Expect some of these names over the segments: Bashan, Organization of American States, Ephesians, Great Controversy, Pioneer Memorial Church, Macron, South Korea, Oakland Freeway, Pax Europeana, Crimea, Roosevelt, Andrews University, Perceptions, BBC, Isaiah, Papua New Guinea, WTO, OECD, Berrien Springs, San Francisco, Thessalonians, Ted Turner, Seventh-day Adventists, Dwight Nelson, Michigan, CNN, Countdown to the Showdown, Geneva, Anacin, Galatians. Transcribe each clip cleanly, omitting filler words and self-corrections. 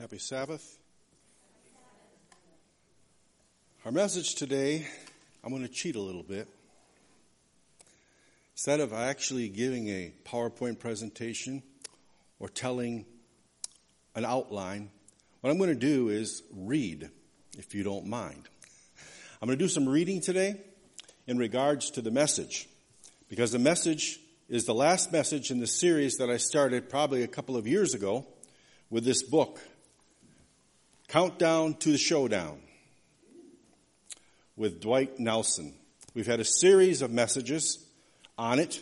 Happy Sabbath. Our message today, I'm going to cheat a little bit. Instead of actually giving a PowerPoint presentation or telling an outline, what I'm going to do is read, if you don't mind. I'm going to do some reading today in regards to the message, because the message is the last message in the series that I started probably a couple of years ago with this book, Countdown to the Showdown, with Dwight Nelson. We've had a series of messages on it,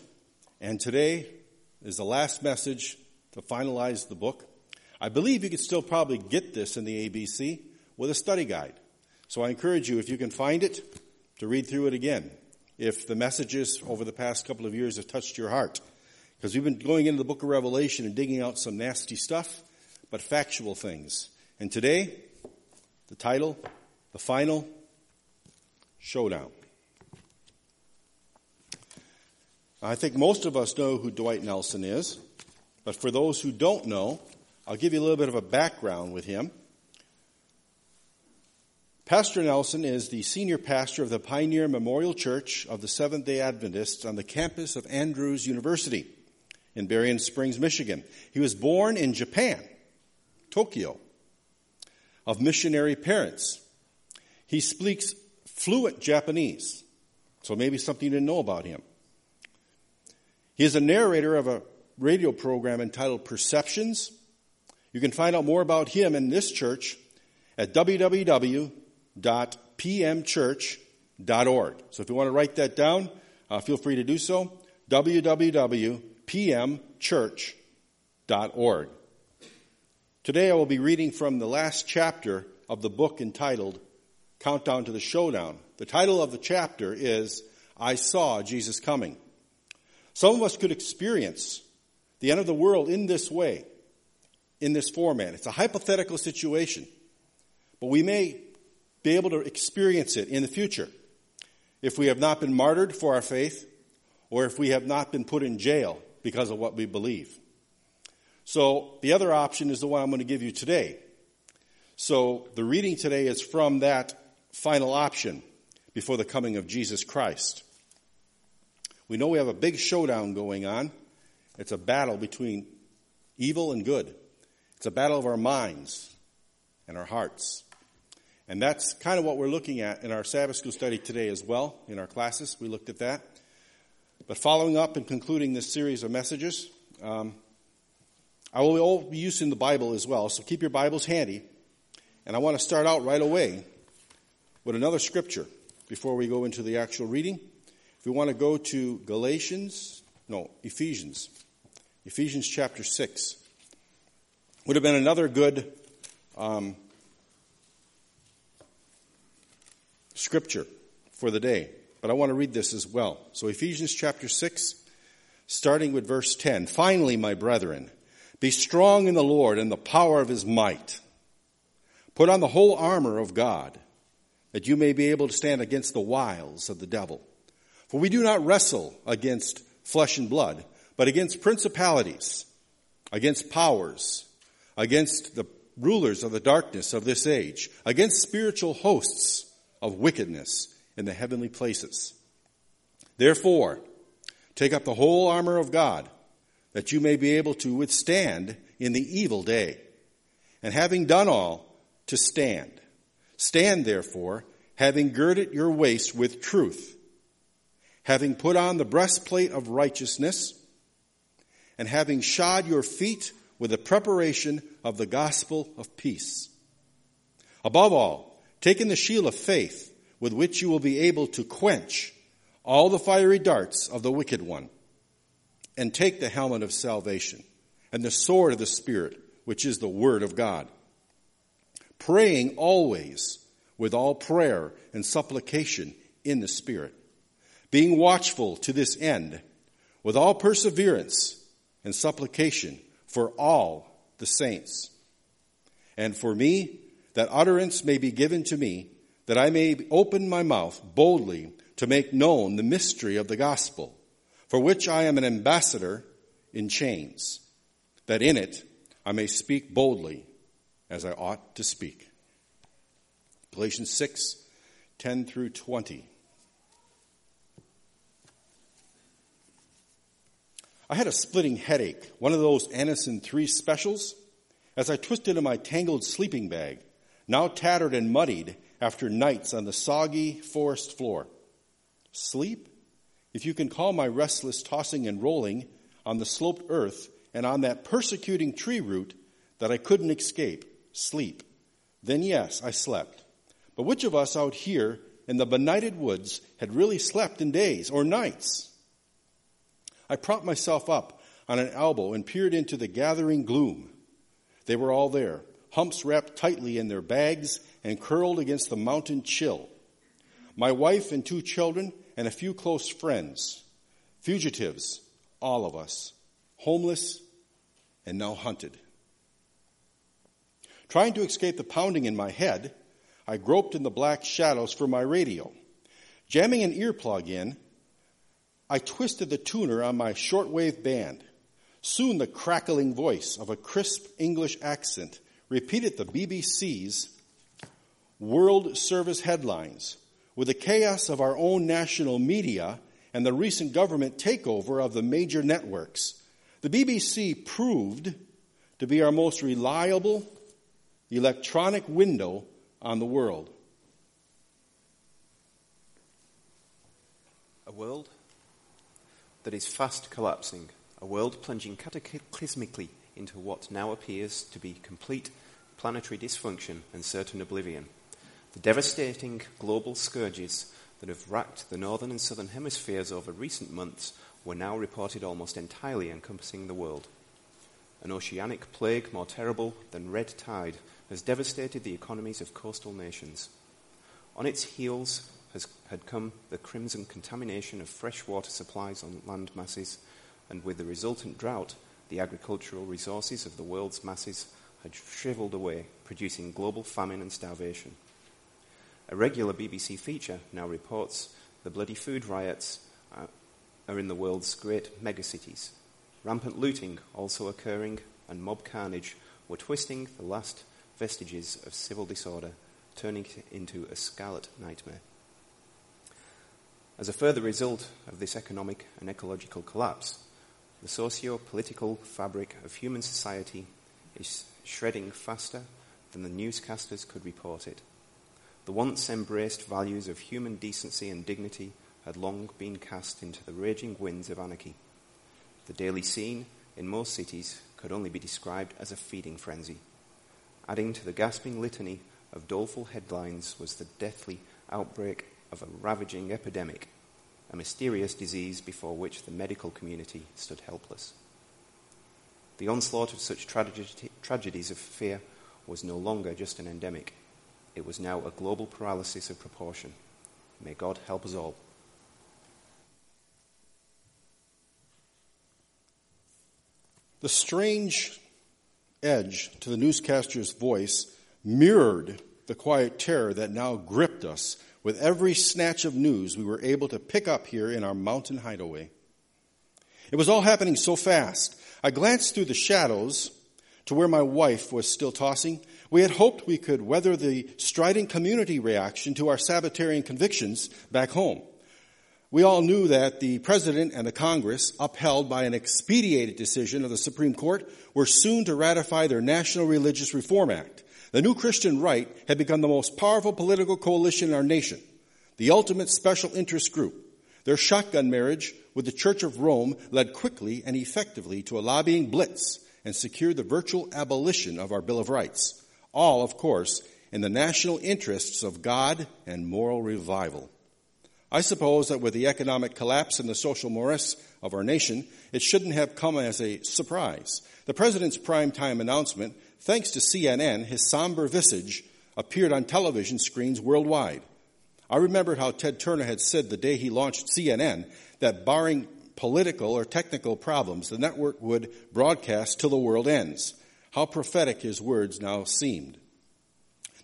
and today is the last message to finalize the book. I believe you can still probably get this in the ABC with a study guide. So I encourage you, if you can find it, to read through it again, if the messages over the past couple of years have touched your heart. Because we've been going into the book of Revelation and digging out some nasty stuff, but factual things. And today, the title, The Final Showdown. I think most of us know who Dwight Nelson is, but for those who don't know, I'll give you a little bit of a background with him. Pastor Nelson is the senior pastor of the Pioneer Memorial Church of the Seventh-day Adventists on the campus of Andrews University in Berrien Springs, Michigan. He was born in Japan, Tokyo, of missionary parents. He speaks fluent Japanese, so maybe something you didn't know about him. He is a narrator of a radio program entitled Perceptions. You can find out more about him and this church at www.pmchurch.org. So if you want to write that down, feel free to do so. www.pmchurch.org. Today I will be reading from the last chapter of the book entitled Countdown to the Showdown. The title of the chapter is I Saw Jesus Coming. Some of us could experience the end of the world in this way, in this format. It's a hypothetical situation, but we may be able to experience it in the future if we have not been martyred for our faith or if we have not been put in jail because of what we believe. So the other option is the one I'm going to give you today. So the reading today is from that final option before the coming of Jesus Christ. We know we have a big showdown going on. It's a battle between evil and good. It's a battle of our minds and our hearts. And that's kind of what we're looking at in our Sabbath school study today as well. In our classes, we looked at that. But following up and concluding this series of messages, I will be using the Bible as well, so keep your Bibles handy. And I want to start out right away with another scripture before we go into the actual reading. If we want to go to Ephesians chapter 6. Would have been another good scripture for the day, but I want to read this as well. So Ephesians chapter 6, starting with verse 10. Finally, my brethren, be strong in the Lord and the power of his might. Put on the whole armor of God, that you may be able to stand against the wiles of the devil. For we do not wrestle against flesh and blood, but against principalities, against powers, against the rulers of the darkness of this age, against spiritual hosts of wickedness in the heavenly places. Therefore, take up the whole armor of God, that you may be able to withstand in the evil day, and having done all, to stand. Stand, therefore, having girded your waist with truth, having put on the breastplate of righteousness, and having shod your feet with the preparation of the gospel of peace. Above all, take in the shield of faith, with which you will be able to quench all the fiery darts of the wicked one, and take the helmet of salvation and the sword of the Spirit, which is the word of God, praying always with all prayer and supplication in the Spirit, being watchful to this end with all perseverance and supplication for all the saints, and for me, that utterance may be given to me, that I may open my mouth boldly to make known the mystery of the gospel, for which I am an ambassador in chains, that in it I may speak boldly as I ought to speak. Galatians 6:10 through 20. I had a splitting headache, one of those Anacin 3 specials, as I twisted in my tangled sleeping bag, now tattered and muddied after nights on the soggy forest floor. Sleep, if you can call my restless tossing and rolling on the sloped earth and on that persecuting tree root that I couldn't escape, sleep. Then yes, I slept. But which of us out here in the benighted woods had really slept in days or nights? I propped myself up on an elbow and peered into the gathering gloom. They were all there, humps wrapped tightly in their bags and curled against the mountain chill. My wife and 2 children and a few close friends, fugitives, all of us, homeless and now hunted. Trying to escape the pounding in my head, I groped in the black shadows for my radio. Jamming an earplug in, I twisted the tuner on my shortwave band. Soon the crackling voice of a crisp English accent repeated the BBC's World Service headlines. With the chaos of our own national media and the recent government takeover of the major networks, the BBC proved to be our most reliable electronic window on the world. A world that is fast collapsing, a world plunging cataclysmically into what now appears to be complete planetary dysfunction and certain oblivion. The devastating global scourges that have racked the northern and southern hemispheres over recent months were now reported almost entirely encompassing the world. An oceanic plague more terrible than red tide has devastated the economies of coastal nations. On its heels had come the crimson contamination of freshwater supplies on land masses, and with the resultant drought, the agricultural resources of the world's masses had shriveled away, producing global famine and starvation. A regular BBC feature now reports the bloody food riots are in the world's great megacities. Rampant looting also occurring, and mob carnage were twisting the last vestiges of civil disorder, turning it into a scarlet nightmare. As a further result of this economic and ecological collapse, the socio-political fabric of human society is shredding faster than the newscasters could report it. The once embraced values of human decency and dignity had long been cast into the raging winds of anarchy. The daily scene in most cities could only be described as a feeding frenzy. Adding to the gasping litany of doleful headlines was the deathly outbreak of a ravaging epidemic, a mysterious disease before which the medical community stood helpless. The onslaught of such tragedies of fear was no longer just an endemic. It was now a global paralysis of proportion. May God help us all. The strange edge to the newscaster's voice mirrored the quiet terror that now gripped us with every snatch of news we were able to pick up here in our mountain hideaway. It was all happening so fast. I glanced through the shadows to where my wife was still tossing. We had hoped we could weather the strident community reaction to our Sabbatarian convictions back home. We all knew that the President and the Congress, upheld by an expedited decision of the Supreme Court, were soon to ratify their National Religious Reform Act. The new Christian right had become the most powerful political coalition in our nation, the ultimate special interest group. Their shotgun marriage with the Church of Rome led quickly and effectively to a lobbying blitz and secured the virtual abolition of our Bill of Rights, all, of course, in the national interests of God and moral revival. I suppose that with the economic collapse and the social morass of our nation, it shouldn't have come as a surprise. The president's primetime announcement, thanks to CNN, his somber visage appeared on television screens worldwide. I remembered how Ted Turner had said the day he launched CNN that barring political or technical problems, the network would broadcast till the world ends. How prophetic his words now seemed.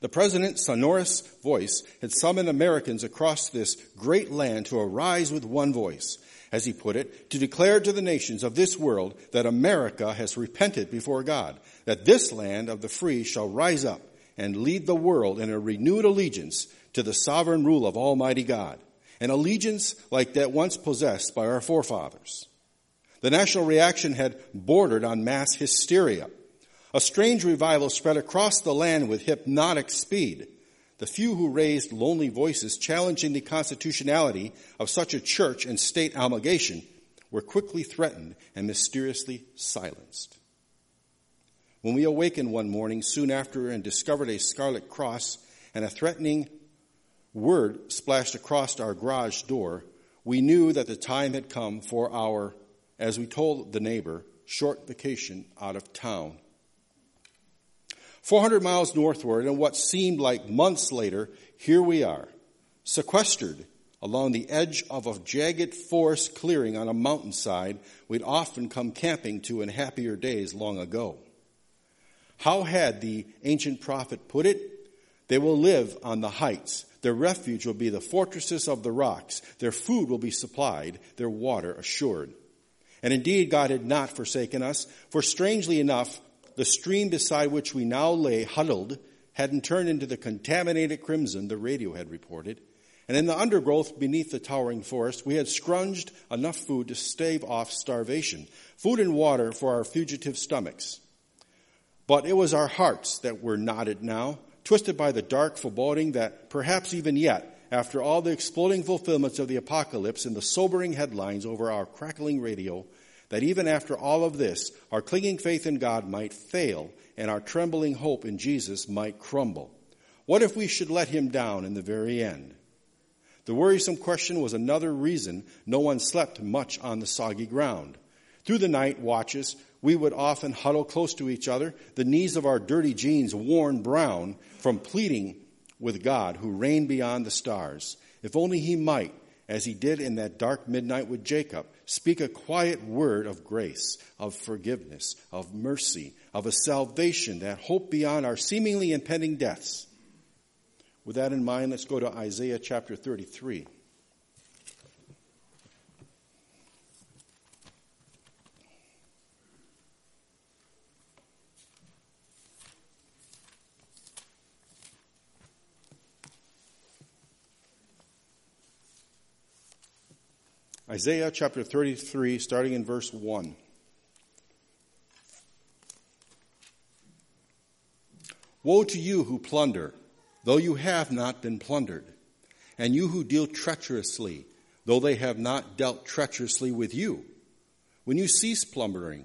The president's sonorous voice had summoned Americans across this great land to arise with one voice. as he put it, to declare to the nations of this world that America has repented before God, that this land of the free shall rise up and lead the world in a renewed allegiance to the sovereign rule of Almighty God, an allegiance like that once possessed by our forefathers. The national reaction had bordered on mass hysteria. A strange revival spread across the land with hypnotic speed. The few who raised lonely voices challenging the constitutionality of such a church and state amalgamation were quickly threatened and mysteriously silenced. When we awakened one morning soon after and discovered a scarlet cross and a threatening word splashed across our garage door, we knew that the time had come for our, as we told the neighbor, short vacation out of town. 400 miles northward, and what seemed like months later, here we are, sequestered along the edge of a jagged forest clearing on a mountainside we'd often come camping to in happier days long ago. How had the ancient prophet put it? They will live on the heights. Their refuge will be the fortresses of the rocks. Their food will be supplied, their water assured. And indeed, God had not forsaken us, for strangely enough, the stream beside which we now lay huddled hadn't turned into the contaminated crimson the radio had reported, and in the undergrowth beneath the towering forest we had scrounged enough food to stave off starvation, food and water for our fugitive stomachs. But it was our hearts that were knotted now, twisted by the dark foreboding that perhaps even yet, after all the exploding fulfillments of the apocalypse and the sobering headlines over our crackling radio, that even after all of this, our clinging faith in God might fail and our trembling hope in Jesus might crumble. What if we should let him down in the very end? The worrisome question was another reason no one slept much on the soggy ground. Through the night watches, we would often huddle close to each other, the knees of our dirty jeans worn brown from pleading with God who reigned beyond the stars. If only he might, as he did in that dark midnight with Jacob, speak a quiet word of grace, of forgiveness, of mercy, of a salvation that hope beyond our seemingly impending deaths. With that in mind, let's go to Isaiah chapter 33. Isaiah chapter 33, starting in verse 1. Woe to you who plunder, though you have not been plundered, and you who deal treacherously, though they have not dealt treacherously with you. When you cease plundering,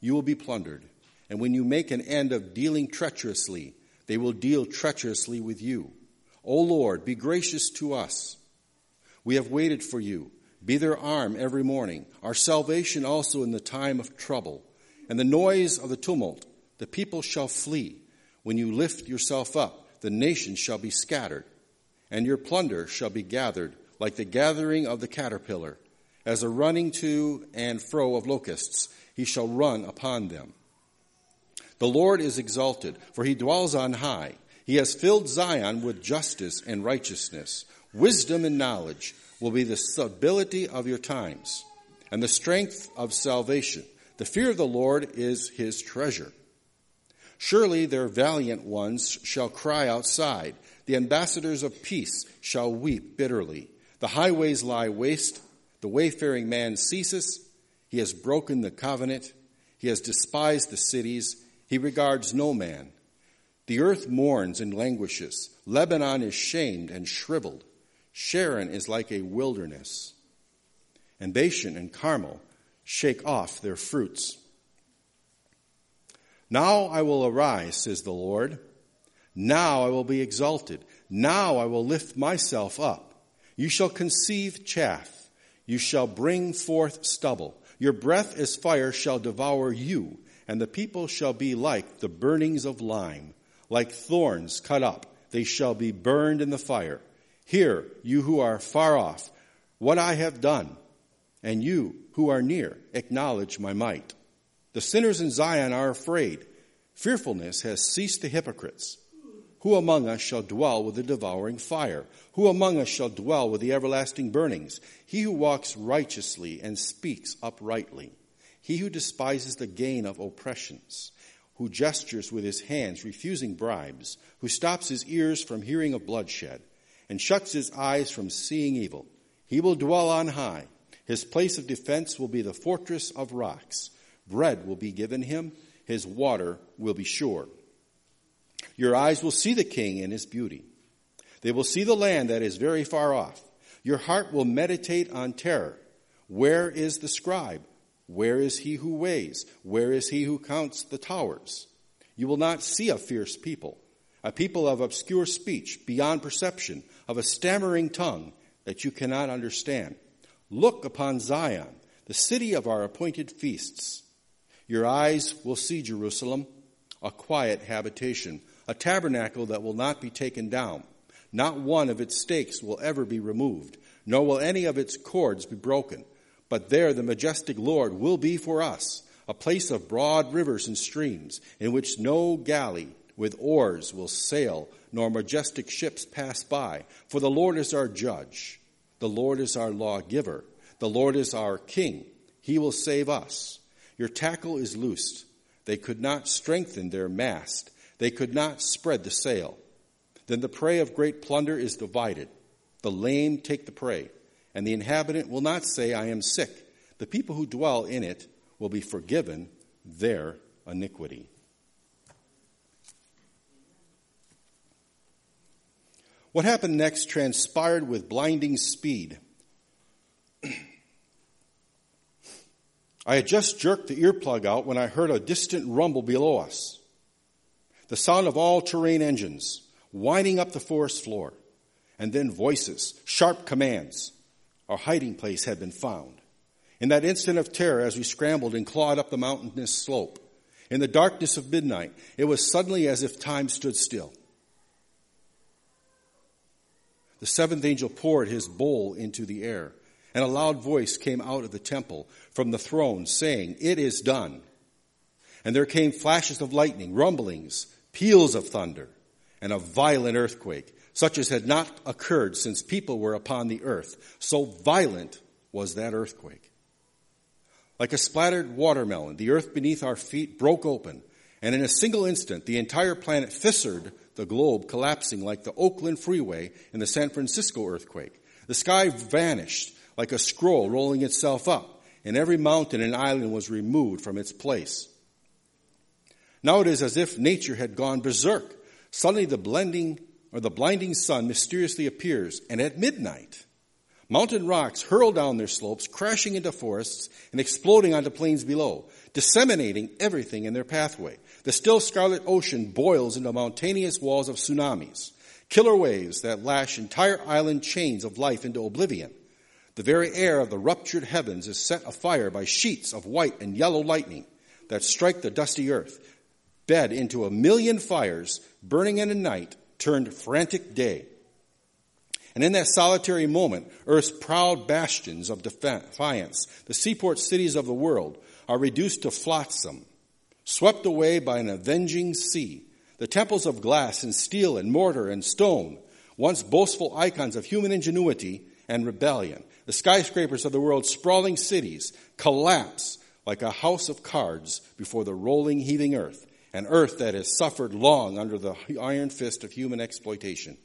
you will be plundered, and when you make an end of dealing treacherously, they will deal treacherously with you. O Lord, be gracious to us. We have waited for you. Be their arm every morning, our salvation also in the time of trouble. And the noise of the tumult, the people shall flee. When you lift yourself up, the nations shall be scattered, and your plunder shall be gathered like the gathering of the caterpillar, as a running to and fro of locusts, he shall run upon them. The Lord is exalted, for he dwells on high. He has filled Zion with justice and righteousness, wisdom and knowledge will be the stability of your times and the strength of salvation. The fear of the Lord is his treasure. Surely their valiant ones shall cry outside. The ambassadors of peace shall weep bitterly. The highways lie waste. The wayfaring man ceases. He has broken the covenant. He has despised the cities. He regards no man. The earth mourns and languishes. Lebanon is shamed and shriveled. Sharon is like a wilderness, and Bashan and Carmel shake off their fruits. Now I will arise, says the Lord. Now I will be exalted. Now I will lift myself up. You shall conceive chaff. You shall bring forth stubble. Your breath as fire shall devour you, and the people shall be like the burnings of lime, like thorns cut up. They shall be burned in the fire. Hear, you who are far off, what I have done, and you who are near, acknowledge my might. The sinners in Zion are afraid. Fearfulness has ceased the hypocrites. Who among us shall dwell with the devouring fire? Who among us shall dwell with the everlasting burnings? He who walks righteously and speaks uprightly, he who despises the gain of oppressions, who gestures with his hands, refusing bribes, who stops his ears from hearing of bloodshed, and shuts his eyes from seeing evil. He will dwell on high. His place of defense will be the fortress of rocks. Bread will be given him. His water will be sure. Your eyes will see the king in his beauty. They will see the land that is very far off. Your heart will meditate on terror. Where is the scribe? Where is he who weighs? Where is he who counts the towers? You will not see a fierce people, a people of obscure speech, beyond perception, of a stammering tongue that you cannot understand. Look upon Zion, the city of our appointed feasts. Your eyes will see Jerusalem, a quiet habitation, a tabernacle that will not be taken down. Not one of its stakes will ever be removed, nor will any of its cords be broken. But there the majestic Lord will be for us, a place of broad rivers and streams, in which no galley with oars will sail, nor majestic ships pass by. For the Lord is our judge, the Lord is our lawgiver, the Lord is our king. He will save us. Your tackle is loosed. They could not strengthen their mast. They could not spread the sail. Then the prey of great plunder is divided. The lame take the prey. And the inhabitant will not say, I am sick. The people who dwell in it will be forgiven their iniquity. What happened next transpired with blinding speed. I had just jerked the earplug out when I heard a distant rumble below us. The sound of all-terrain engines winding up the forest floor. And then voices, sharp commands. Our hiding place had been found. In that instant of terror as we scrambled and clawed up the mountainous slope, in the darkness of midnight, it was suddenly as if time stood still. The seventh angel poured his bowl into the air, and a loud voice came out of the temple from the throne saying, It is done. And there came flashes of lightning, rumblings, peals of thunder, and a violent earthquake, such as had not occurred since people were upon the earth. So violent was that earthquake. Like a splattered watermelon, the earth beneath our feet broke open, and in a single instant, the entire planet fissured the globe, collapsing like the Oakland Freeway in the San Francisco earthquake. The sky vanished like a scroll rolling itself up, and every mountain and island was removed from its place. Now it is as if nature had gone berserk. Suddenly the blinding sun mysteriously appears, and at midnight, mountain rocks hurl down their slopes, crashing into forests and exploding onto plains below, disseminating everything in their pathway. The still scarlet ocean boils into mountainous walls of tsunamis, killer waves that lash entire island chains of life into oblivion. The very air of the ruptured heavens is set afire by sheets of white and yellow lightning that strike the dusty earth, bed into a million fires, burning in a night, turned frantic day. And in that solitary moment, Earth's proud bastions of defiance, the seaport cities of the world, are reduced to flotsam, swept away by an avenging sea. The temples of glass and steel and mortar and stone, once boastful icons of human ingenuity and rebellion, the skyscrapers of the world's sprawling cities collapse like a house of cards before the rolling, heaving earth. An earth that has suffered long under the iron fist of human exploitation.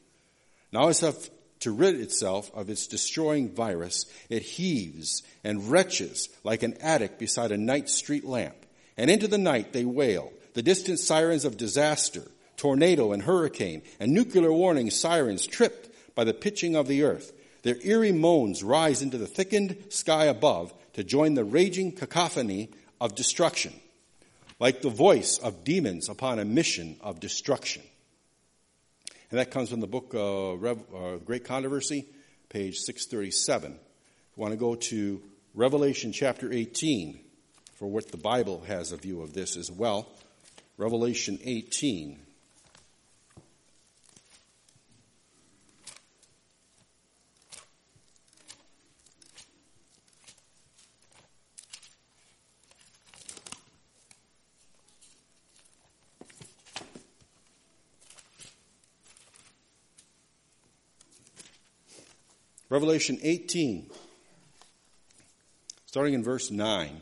Now as if to rid itself of its destroying virus, it heaves and retches like an addict beside a night street lamp. And into the night they wail, the distant sirens of disaster, tornado and hurricane, and nuclear warning sirens tripped by the pitching of the earth. Their eerie moans rise into the thickened sky above to join the raging cacophony of destruction, like the voice of demons upon a mission of destruction. And that comes from the book Great Controversy, page 637. If you want to go to Revelation chapter 18 for what the Bible has a view of this as well. Revelation 18. Revelation 18, starting in verse 9.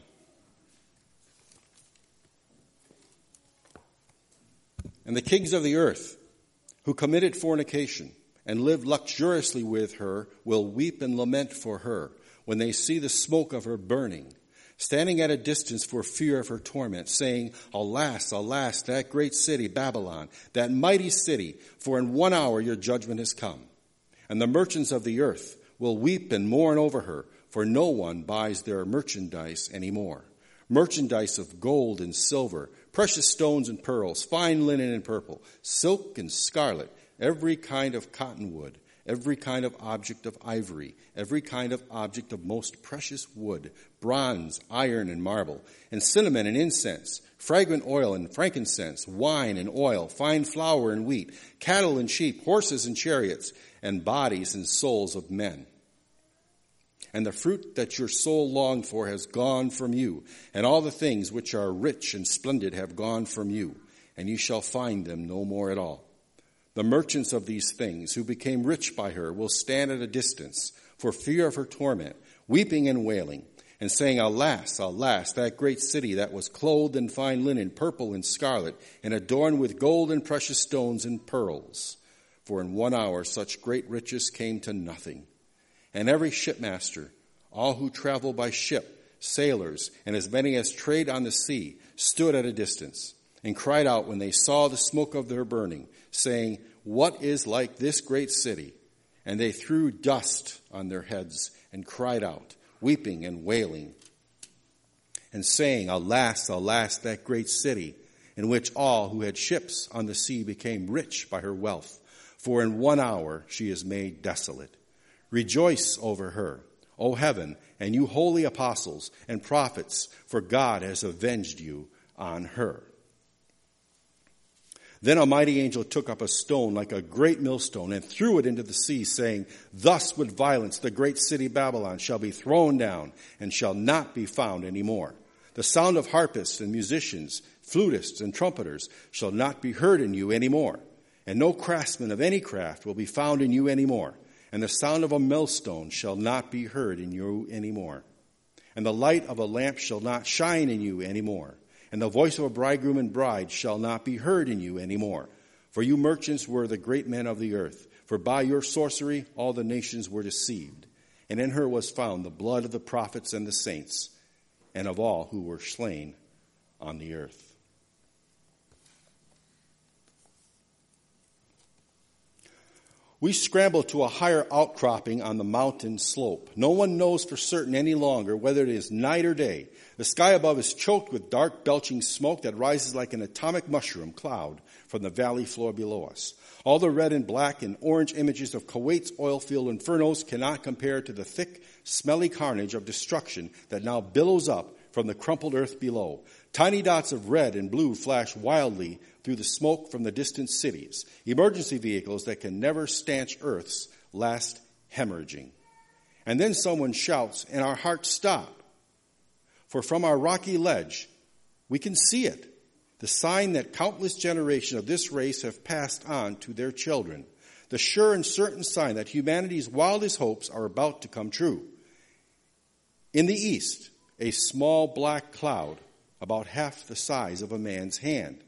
And the kings of the earth who committed fornication and lived luxuriously with her will weep and lament for her when they see the smoke of her burning, standing at a distance for fear of her torment, saying, Alas, alas, that great city, Babylon, that mighty city, for in 1 hour your judgment has come. And the merchants of the earth will weep and mourn over her, for no one buys their merchandise anymore. Merchandise of gold and silver, precious stones and pearls, fine linen and purple, silk and scarlet, every kind of cottonwood, every kind of object of ivory, every kind of object of most precious wood, bronze, iron, and marble, and cinnamon and incense, fragrant oil and frankincense, wine and oil, fine flour and wheat, cattle and sheep, horses and chariots, and bodies and souls of men. And the fruit that your soul longed for has gone from you, and all the things which are rich and splendid have gone from you, and you shall find them no more at all. The merchants of these things who became rich by her will stand at a distance for fear of her torment, weeping and wailing, and saying, Alas, alas, that great city that was clothed in fine linen, purple and scarlet, and adorned with gold and precious stones and pearls. For in 1 hour such great riches came to nothing. And every shipmaster, all who travel by ship, sailors, and as many as trade on the sea, stood at a distance and cried out when they saw the smoke of their burning, saying, What is like this great city? And they threw dust on their heads and cried out, weeping and wailing, and saying, Alas, alas, that great city, in which all who had ships on the sea became rich by her wealth, for in 1 hour she is made desolate. Rejoice over her, O heaven, and you holy apostles and prophets, for God has avenged you on her. Then a mighty angel took up a stone like a great millstone and threw it into the sea, saying, Thus with violence the great city Babylon shall be thrown down and shall not be found any more. The sound of harpists and musicians, flutists and trumpeters shall not be heard in you any more, and no craftsman of any craft will be found in you any more. And the sound of a millstone shall not be heard in you any more. And the light of a lamp shall not shine in you any more. And the voice of a bridegroom and bride shall not be heard in you any more. For you merchants were the great men of the earth. For by your sorcery all the nations were deceived. And in her was found the blood of the prophets and the saints, and of all who were slain on the earth. We scramble to a higher outcropping on the mountain slope. No one knows for certain any longer whether it is night or day. The sky above is choked with dark, belching smoke that rises like an atomic mushroom cloud from the valley floor below us. All the red and black and orange images of Kuwait's oil field infernos cannot compare to the thick, smelly carnage of destruction that now billows up from the crumpled earth below. Tiny dots of red and blue flash wildly through the smoke from the distant cities, emergency vehicles that can never stanch Earth's last hemorrhaging. And then someone shouts, and our hearts stop. For from our rocky ledge, we can see it, the sign that countless generations of this race have passed on to their children, the sure and certain sign that humanity's wildest hopes are about to come true. In the east, a small black cloud, about half the size of a man's hand.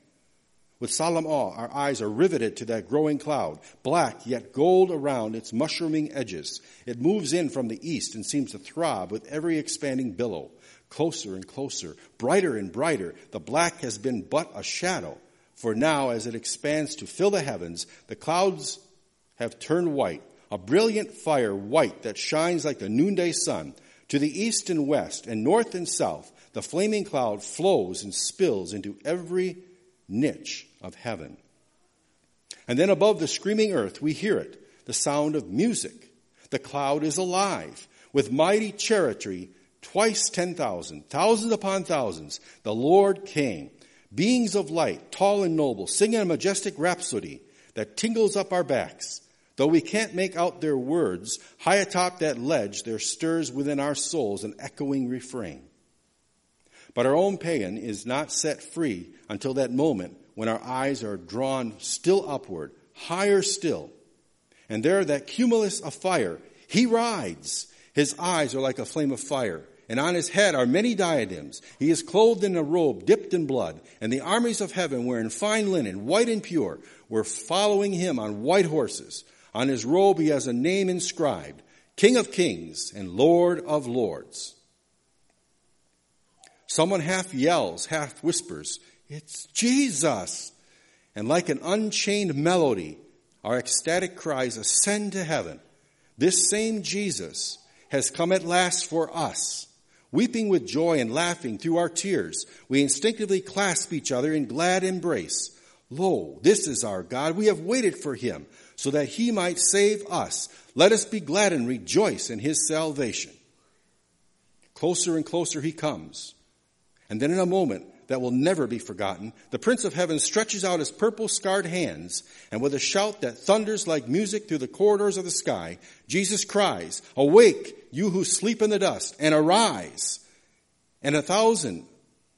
With solemn awe, our eyes are riveted to that growing cloud, black yet gold around its mushrooming edges. It moves in from the east and seems to throb with every expanding billow. Closer and closer, brighter and brighter, the black has been but a shadow. For now, as it expands to fill the heavens, the clouds have turned white, a brilliant fire white that shines like the noonday sun. To the east and west and north and south, the flaming cloud flows and spills into every niche of heaven. And then above the screaming earth, we hear it, the sound of music. The cloud is alive. With mighty chariotry, twice 10,000, thousands upon thousands, the Lord came. Beings of light, tall and noble, singing a majestic rhapsody that tingles up our backs. Though we can't make out their words, high atop that ledge there stirs within our souls an echoing refrain. But our own paean is not set free until that moment when our eyes are drawn still upward, higher still. And there that cumulus of fire He rides. His eyes are like a flame of fire, and on his head are many diadems. He is clothed in a robe dipped in blood, and the armies of heaven, wearing fine linen, white and pure, were following him on white horses. On his robe he has a name inscribed, King of Kings and Lord of Lords. Someone half yells, half whispers, "It's Jesus!" And like an unchained melody, our ecstatic cries ascend to heaven. This same Jesus has come at last for us. Weeping with joy and laughing through our tears, we instinctively clasp each other in glad embrace. Lo, this is our God. We have waited for him so that he might save us. Let us be glad and rejoice in his salvation. Closer and closer he comes. And then in a moment that will never be forgotten, the Prince of Heaven stretches out his purple scarred hands, and with a shout that thunders like music through the corridors of the sky, Jesus cries, "Awake, you who sleep in the dust, and arise!" And 1,000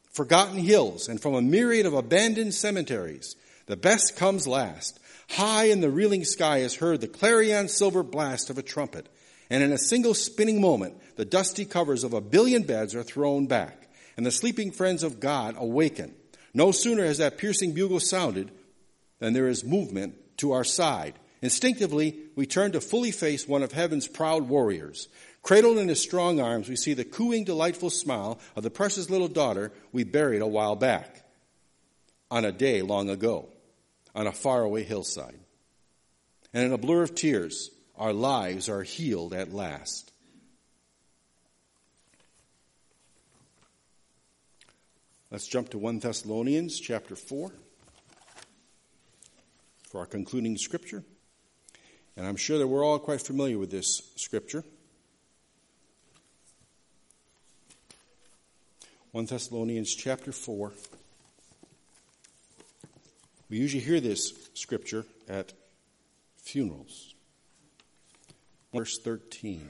forgotten hills, and from a myriad of abandoned cemeteries, the best comes last. High in the reeling sky is heard the clarion silver blast of a trumpet, and in a single spinning moment, the dusty covers of 1 billion beds are thrown back, and the sleeping friends of God awaken. No sooner has that piercing bugle sounded than there is movement to our side. Instinctively, we turn to fully face one of heaven's proud warriors. Cradled in his strong arms, we see the cooing, delightful smile of the precious little daughter we buried a while back, on a day long ago, on a faraway hillside. And in a blur of tears, our lives are healed at last. Let's jump to 1 Thessalonians chapter 4 for our concluding scripture. And I'm sure that we're all quite familiar with this scripture. 1 Thessalonians chapter 4. We usually hear this scripture at funerals. Verse 13.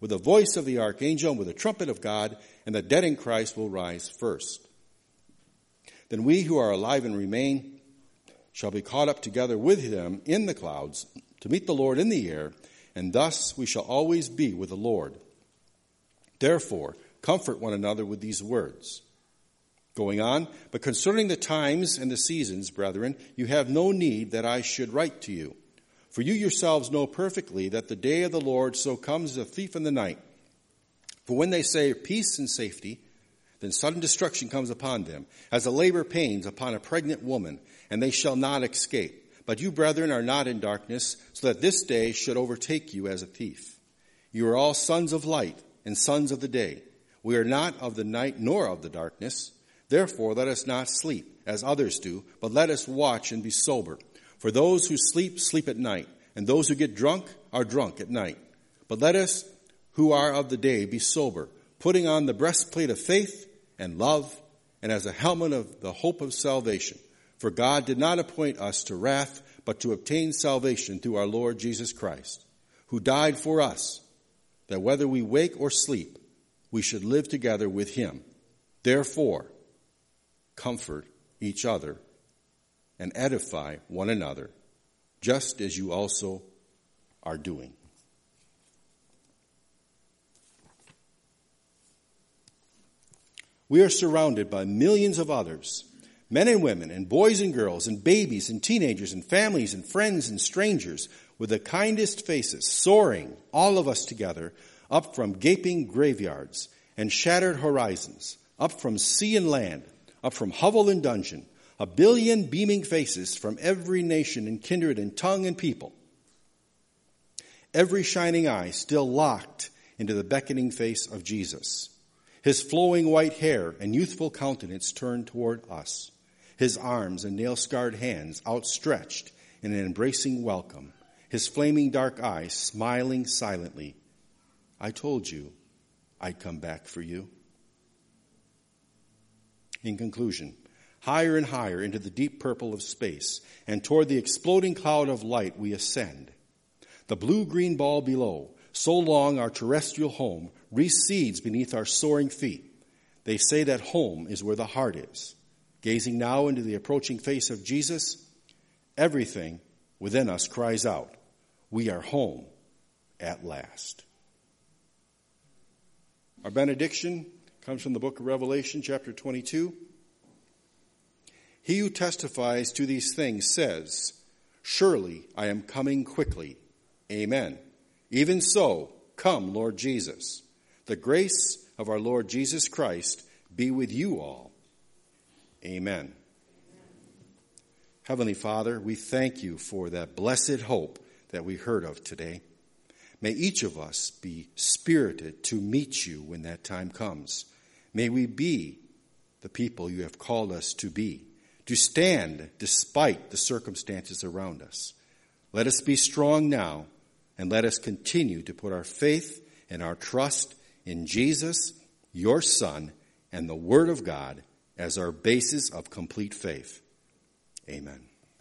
with the voice of the archangel, and with the trumpet of God, and the dead in Christ will rise first. Then we who are alive and remain shall be caught up together with them in the clouds to meet the Lord in the air, and thus we shall always be with the Lord. Therefore, comfort one another with these words. Going on, but concerning the times and the seasons, brethren, you have no need that I should write to you. For you yourselves know perfectly that the day of the Lord so comes as a thief in the night. For when they say peace and safety, then sudden destruction comes upon them, as a labor pains upon a pregnant woman, and they shall not escape. But you, brethren, are not in darkness, so that this day should overtake you as a thief. You are all sons of light and sons of the day. We are not of the night nor of the darkness. Therefore, let us not sleep, as others do, but let us watch and be sober. For those who sleep, sleep at night, and those who get drunk are drunk at night. But let us who are of the day be sober, putting on the breastplate of faith and love, and as a helmet of the hope of salvation. For God did not appoint us to wrath, but to obtain salvation through our Lord Jesus Christ, who died for us, that whether we wake or sleep, we should live together with him. Therefore, comfort each other and edify one another, just as you also are doing. We are surrounded by millions of others, men and women, and boys and girls, and babies, and teenagers, and families, and friends, and strangers, with the kindest faces, soaring, all of us together, up from gaping graveyards and shattered horizons, up from sea and land, up from hovel and dungeon, 1 billion beaming faces from every nation and kindred and tongue and people. Every shining eye still locked into the beckoning face of Jesus. His flowing white hair and youthful countenance turned toward us. His arms and nail-scarred hands outstretched in an embracing welcome. His flaming dark eyes smiling silently. I told you I'd come back for you. In conclusion, higher and higher into the deep purple of space, and toward the exploding cloud of light we ascend. The blue-green ball below, so long our terrestrial home, recedes beneath our soaring feet. They say that home is where the heart is. Gazing now into the approaching face of Jesus, everything within us cries out, we are home at last. Our benediction comes from the book of Revelation, chapter 22. He who testifies to these things says, surely I am coming quickly. Amen. Even so, come, Lord Jesus. The grace of our Lord Jesus Christ be with you all. Amen. Heavenly Father, we thank you for that blessed hope that we heard of today. May each of us be spirited to meet you when that time comes. May we be the people you have called us to be, to stand despite the circumstances around us. Let us be strong now, and let us continue to put our faith and our trust in Jesus, your Son, and the Word of God as our basis of complete faith. Amen.